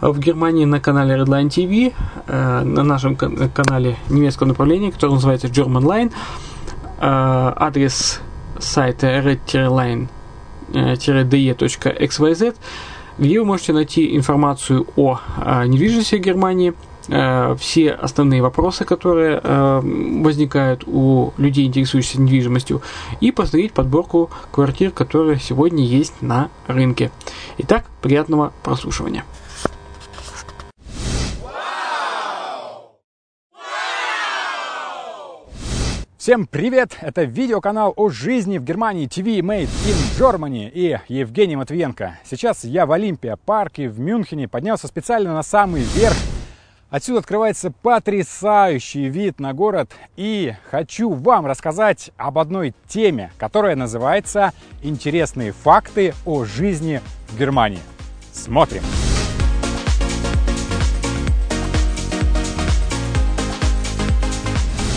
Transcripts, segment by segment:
в Германии на канале Redline TV, на нашем канале немецкого направления, который называется German Line. Адрес сайта red-line-de.xyz, где вы можете найти информацию о недвижимости Германии, все основные вопросы, которые возникают у людей, интересующихся недвижимостью, и посмотреть подборку квартир, которые сегодня есть на рынке. Итак, приятного прослушивания. Всем привет! Это видеоканал о жизни в Германии TV Made in Germany и Евгений Матвиенко. Сейчас я в Олимпийском парке в Мюнхене поднялся специально на самый верх. Отсюда открывается потрясающий вид на город, и хочу вам рассказать об одной теме, которая называется «Интересные факты о жизни в Германии». Смотрим!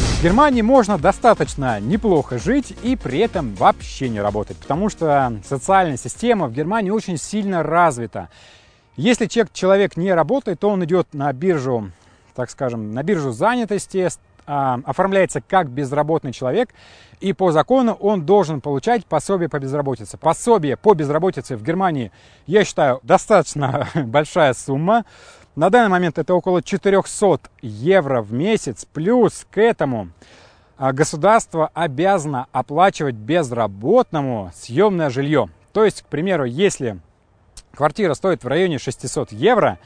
В Германии можно достаточно неплохо жить и при этом вообще не работать, потому что социальная система в Германии очень сильно развита. Если человек не работает, то он идет на биржу, так скажем, на биржу занятости, оформляется как безработный человек, и по закону он должен получать пособие по безработице. Пособие по безработице в Германии, я считаю, достаточно большая сумма. На данный момент это около 400 евро в месяц, плюс к этому государство обязано оплачивать безработному съемное жилье. То есть, к примеру, если квартира стоит в районе 600 евро,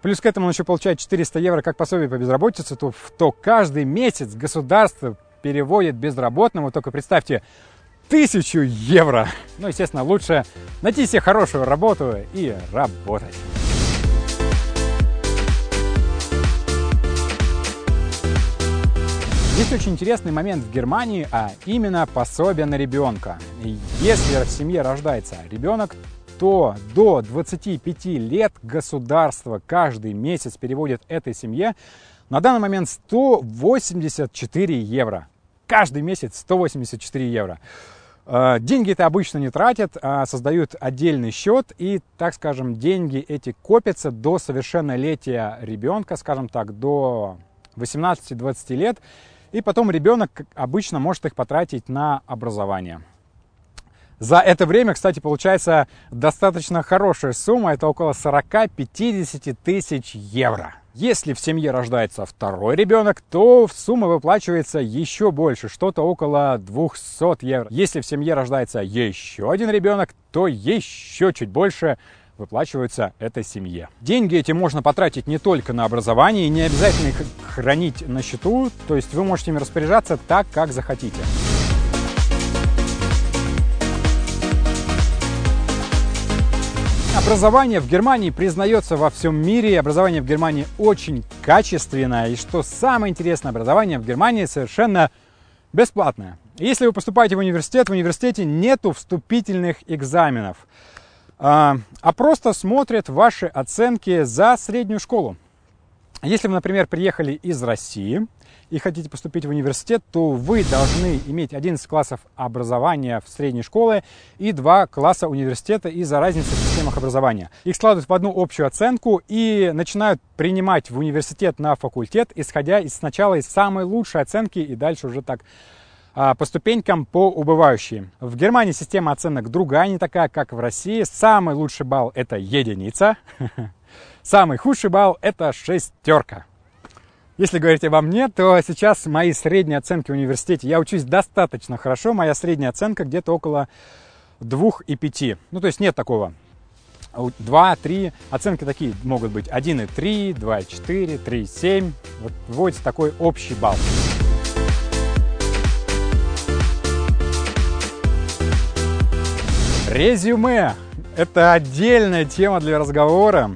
плюс к этому он еще получает 400 евро как пособие по безработице, то каждый месяц государство переводит безработному, только представьте, 1000 евро. Ну, естественно, лучше найти себе хорошую работу и работать. Есть очень интересный момент в Германии, а именно пособие на ребенка. Если в семье рождается ребенок, то до 25 лет государство каждый месяц переводит этой семье на данный момент 184 евро. Каждый месяц 184 евро. Деньги-то обычно не тратят, а создают отдельный счет, и, так скажем, деньги эти копятся до совершеннолетия ребенка, скажем так, до 18-20 лет, и потом ребенок обычно может их потратить на образование. За это время, кстати, получается достаточно хорошая сумма, это около 40-50 тысяч евро. Если в семье рождается второй ребенок, то сумма выплачивается еще больше, что-то около 200 евро. Если в семье рождается еще один ребенок, то еще чуть больше выплачиваются этой семье. Деньги эти можно потратить не только на образование, и не обязательно их хранить на счету, то есть вы можете ими распоряжаться так, как захотите. Образование в Германии признается во всем мире, образование в Германии очень качественное, и что самое интересное, образование в Германии совершенно бесплатное. Если вы поступаете в университете нету вступительных экзаменов, а просто смотрят ваши оценки за среднюю школу. Если вы, например, приехали из России и хотите поступить в университет, то вы должны иметь 11 классов образования в средней школе и 2 класса университета из-за разницы в системах образования. Их складывают в одну общую оценку и начинают принимать в университет на факультет, исходя сначала из самой лучшей оценки и дальше уже так по ступенькам, по убывающей. В Германии система оценок другая, не такая, как в России. Самый лучший балл – это единица. Самый худший балл – это шестерка. Если говорить обо мне, то сейчас мои средние оценки в университете. Я учусь достаточно хорошо. Моя средняя оценка где-то около 2,5. Ну, то есть нет такого. 2, 3. Оценки такие могут быть. 1,3, 2,4, 3,7. Вот вводится такой общий балл. Резюме – это отдельная тема для разговора.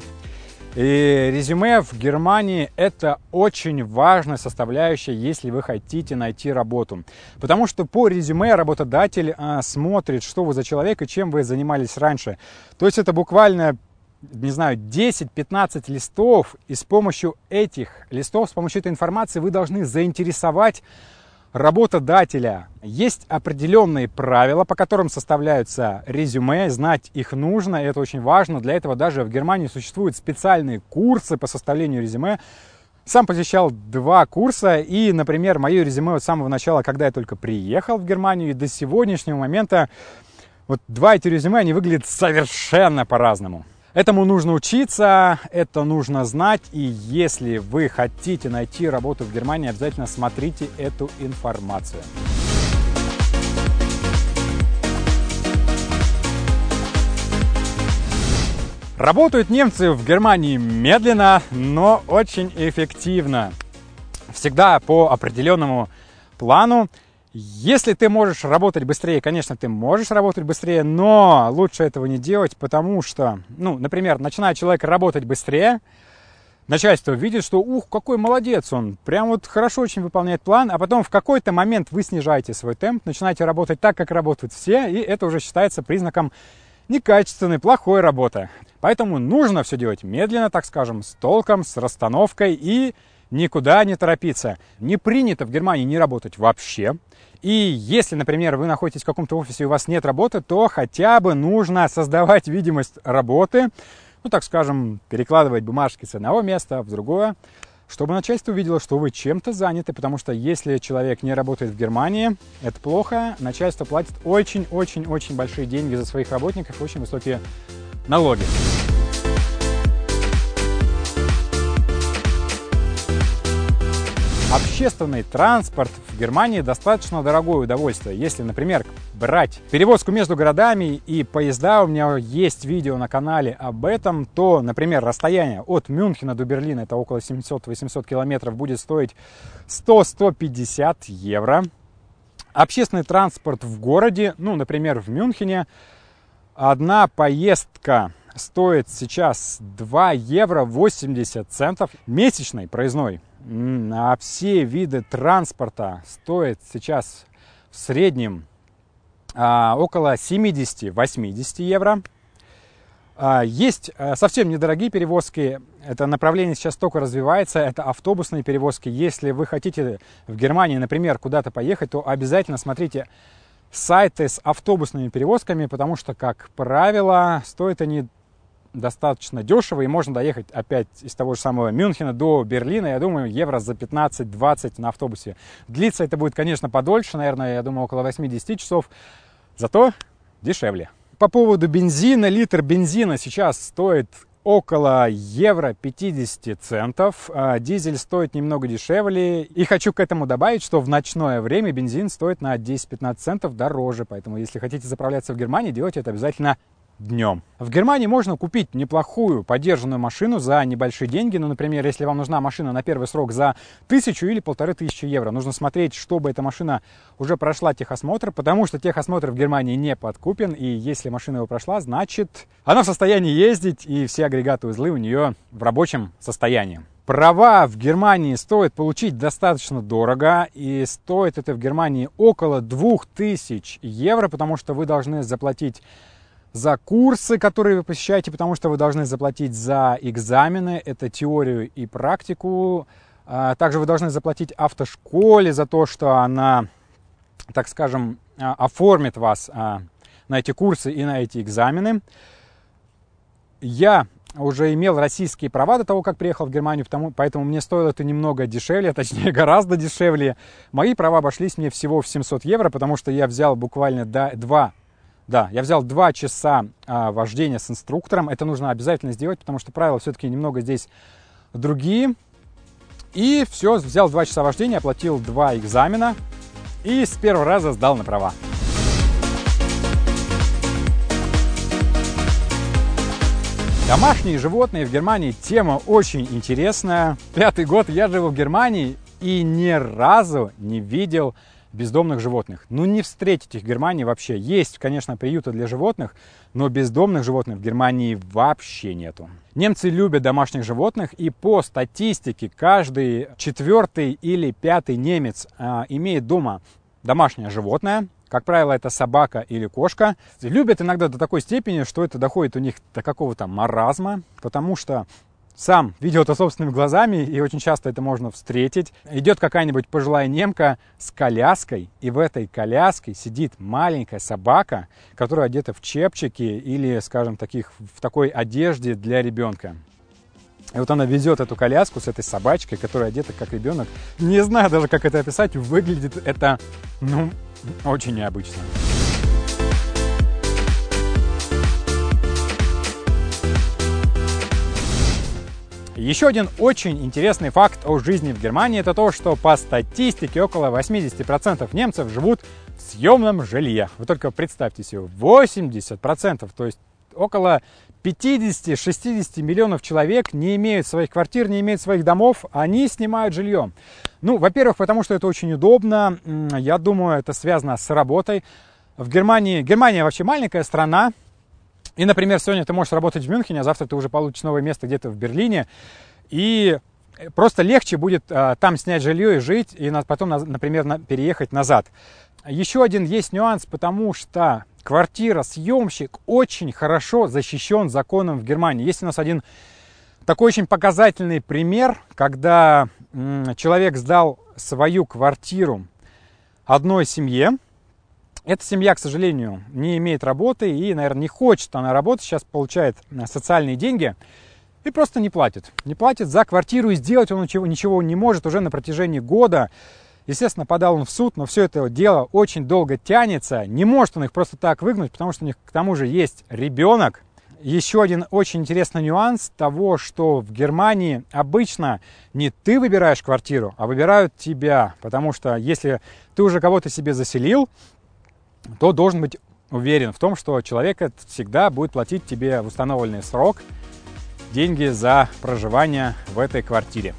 И резюме в Германии – это очень важная составляющая, если вы хотите найти работу. Потому что по резюме работодатель смотрит, что вы за человек и чем вы занимались раньше. То есть это буквально, не знаю, 10-15 листов, и с помощью этих листов, с помощью этой информации вы должны заинтересовать работодателя. Есть определенные правила, по которым составляются резюме, знать их нужно, это очень важно. Для этого даже в Германии существуют специальные курсы по составлению резюме. Сам посещал 2 курса, и, например, мое резюме с самого начала, когда я только приехал в Германию, и до сегодняшнего момента, вот 2 эти резюме, они выглядят совершенно по-разному. Этому нужно учиться, это нужно знать, и если вы хотите найти работу в Германии, обязательно смотрите эту информацию. Работают немцы в Германии медленно, но очень эффективно. Всегда по определенному плану. Если ты можешь работать быстрее, конечно, ты можешь работать быстрее, но лучше этого не делать, потому что, ну, например, начинает человек работать быстрее, начальство видит, что, какой молодец он, прям вот хорошо очень выполняет план, а потом в какой-то момент вы снижаете свой темп, начинаете работать так, как работают все, и это уже считается признаком некачественной, плохой работы. Поэтому нужно все делать медленно, так скажем, с толком, с расстановкой и никуда не торопиться. Не принято в Германии не работать вообще. И если, например, вы находитесь в каком-то офисе и у вас нет работы, то хотя бы нужно создавать видимость работы. Ну, так скажем, перекладывать бумажки с одного места в другое, чтобы начальство увидело, что вы чем-то заняты. Потому что если человек не работает в Германии, это плохо. Начальство платит очень-очень-очень большие деньги за своих работников, очень высокие налоги. Общественный транспорт в Германии достаточно дорогое удовольствие. Если, например, брать перевозку между городами и поезда, у меня есть видео на канале об этом, то, например, расстояние от Мюнхена до Берлина, это около 700-800 километров, будет стоить 100-150 евро. Общественный транспорт в городе, ну, например, в Мюнхене, одна поездка стоит сейчас 2,80 евро, месячный проездной. А все виды транспорта стоят сейчас в среднем около 70-80 евро. Есть совсем недорогие перевозки. Это направление сейчас только развивается. Это автобусные перевозки. Если вы хотите в Германии, например, куда-то поехать, то обязательно смотрите сайты с автобусными перевозками, потому что, как правило, стоят они достаточно дешево, и можно доехать опять из того же самого Мюнхена до Берлина, я думаю, евро за 15-20 на автобусе. Длиться это будет, конечно, подольше, наверное, я думаю, около 80 часов, зато дешевле. По поводу бензина, литр бензина сейчас стоит около евро 50 центов, а дизель стоит немного дешевле. И хочу к этому добавить, что в ночное время бензин стоит на 10-15 центов дороже, поэтому если хотите заправляться в Германии, делайте это обязательно днем. В Германии можно купить неплохую подержанную машину за небольшие деньги. Ну, например, если вам нужна машина на первый срок за 1000 или 1500 евро, нужно смотреть, чтобы эта машина уже прошла техосмотр, потому что техосмотр в Германии не подкупен, и если машина его прошла, значит, она в состоянии ездить, и все агрегаты, узлы у нее в рабочем состоянии. Права в Германии стоит получить достаточно дорого, и стоит это в Германии около 2000 евро, потому что вы должны заплатить за курсы, которые вы посещаете, потому что вы должны заплатить за экзамены, это теорию и практику, Также вы должны заплатить автошколе за то, что она, так скажем, оформит вас на эти курсы и на эти экзамены. Я уже имел российские права до того, как приехал в Германию, поэтому мне стоило это немного дешевле, точнее гораздо дешевле. Мои права обошлись мне всего в 700 евро, потому что я взял буквально 2 часа вождения с инструктором. Это нужно обязательно сделать, потому что правила все-таки немного здесь другие. И все, взял 2 часа вождения, оплатил 2 экзамена и с первого раза сдал на права. Домашние животные в Германии – тема очень интересная. 5-й год я живу в Германии и ни разу не видел бездомных животных. Ну, не встретить их в Германии вообще. Есть, конечно, приюты для животных, но бездомных животных в Германии вообще нету. Немцы любят домашних животных, и по статистике каждый 4-й или 5-й немец имеет дома домашнее животное. Как правило, это собака или кошка. Любят иногда до такой степени, что это доходит у них до какого-то маразма, потому что сам видел это собственными глазами, и очень часто это можно встретить. Идет какая-нибудь пожилая немка с коляской, и в этой коляске сидит маленькая собака, которая одета в чепчики или, скажем, в такой одежде для ребенка. И вот она везет эту коляску с этой собачкой, которая одета как ребенок. Не знаю даже, как это описать. Выглядит это, ну, очень необычно. Еще один очень интересный факт о жизни в Германии – это то, что по статистике около 80% немцев живут в съемном жилье. Вы только представьте себе, 80%, то есть около 50-60 миллионов человек не имеют своих квартир, не имеют своих домов, они снимают жилье. Ну, во-первых, потому что это очень удобно, я думаю, это связано с работой. В Германии, Германия вообще маленькая страна, и, например, сегодня ты можешь работать в Мюнхене, а завтра ты уже получишь новое место где-то в Берлине, и просто легче будет там снять жилье и жить, и потом, например, переехать назад. Еще один есть нюанс, потому что квартиросъемщик очень хорошо защищен законом в Германии. Есть у нас один такой очень показательный пример, когда человек сдал свою квартиру одной семье. Эта семья, к сожалению, не имеет работы и, наверное, не хочет она работать. Сейчас получает социальные деньги и просто не платит. Не платит за квартиру, и сделать он ничего не может уже на протяжении года. Естественно, подал он в суд, но все это дело очень долго тянется. Не может он их просто так выгнать, потому что у них к тому же есть ребенок. Еще один очень интересный нюанс того, что в Германии обычно не ты выбираешь квартиру, а выбирают тебя. Потому что если ты уже кого-то себе заселил, то должен быть уверен в том, что человек всегда будет платить тебе в установленный срок деньги за проживание в этой квартире.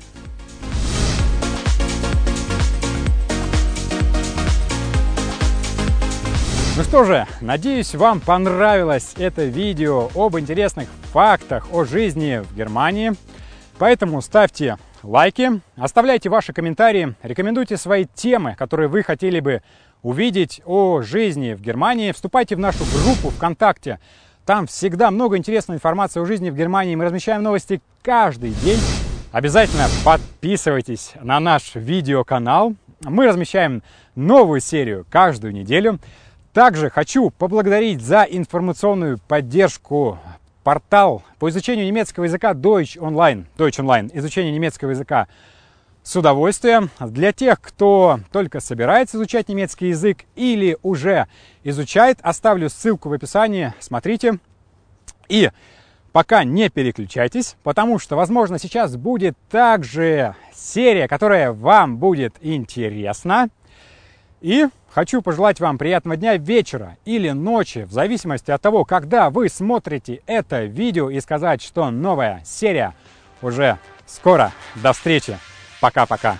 Ну что же, надеюсь, вам понравилось это видео об интересных фактах о жизни в Германии. Поэтому ставьте лайки, оставляйте ваши комментарии, рекомендуйте свои темы, которые вы хотели бы увидеть о жизни в Германии. Вступайте в нашу группу ВКонтакте. Там всегда много интересной информации о жизни в Германии. Мы размещаем новости каждый день. Обязательно подписывайтесь на наш видеоканал. Мы размещаем новую серию каждую неделю. Также хочу поблагодарить за информационную поддержку портал по изучению немецкого языка Deutsch Online. Изучение немецкого языка с удовольствием. Для тех, кто только собирается изучать немецкий язык или уже изучает, оставлю ссылку в описании. Смотрите. И пока не переключайтесь, потому что, возможно, сейчас будет также серия, которая вам будет интересна. И хочу пожелать вам приятного дня, вечера или ночи, в зависимости от того, когда вы смотрите это видео, и сказать, что новая серия уже скоро. До встречи. Пока-пока.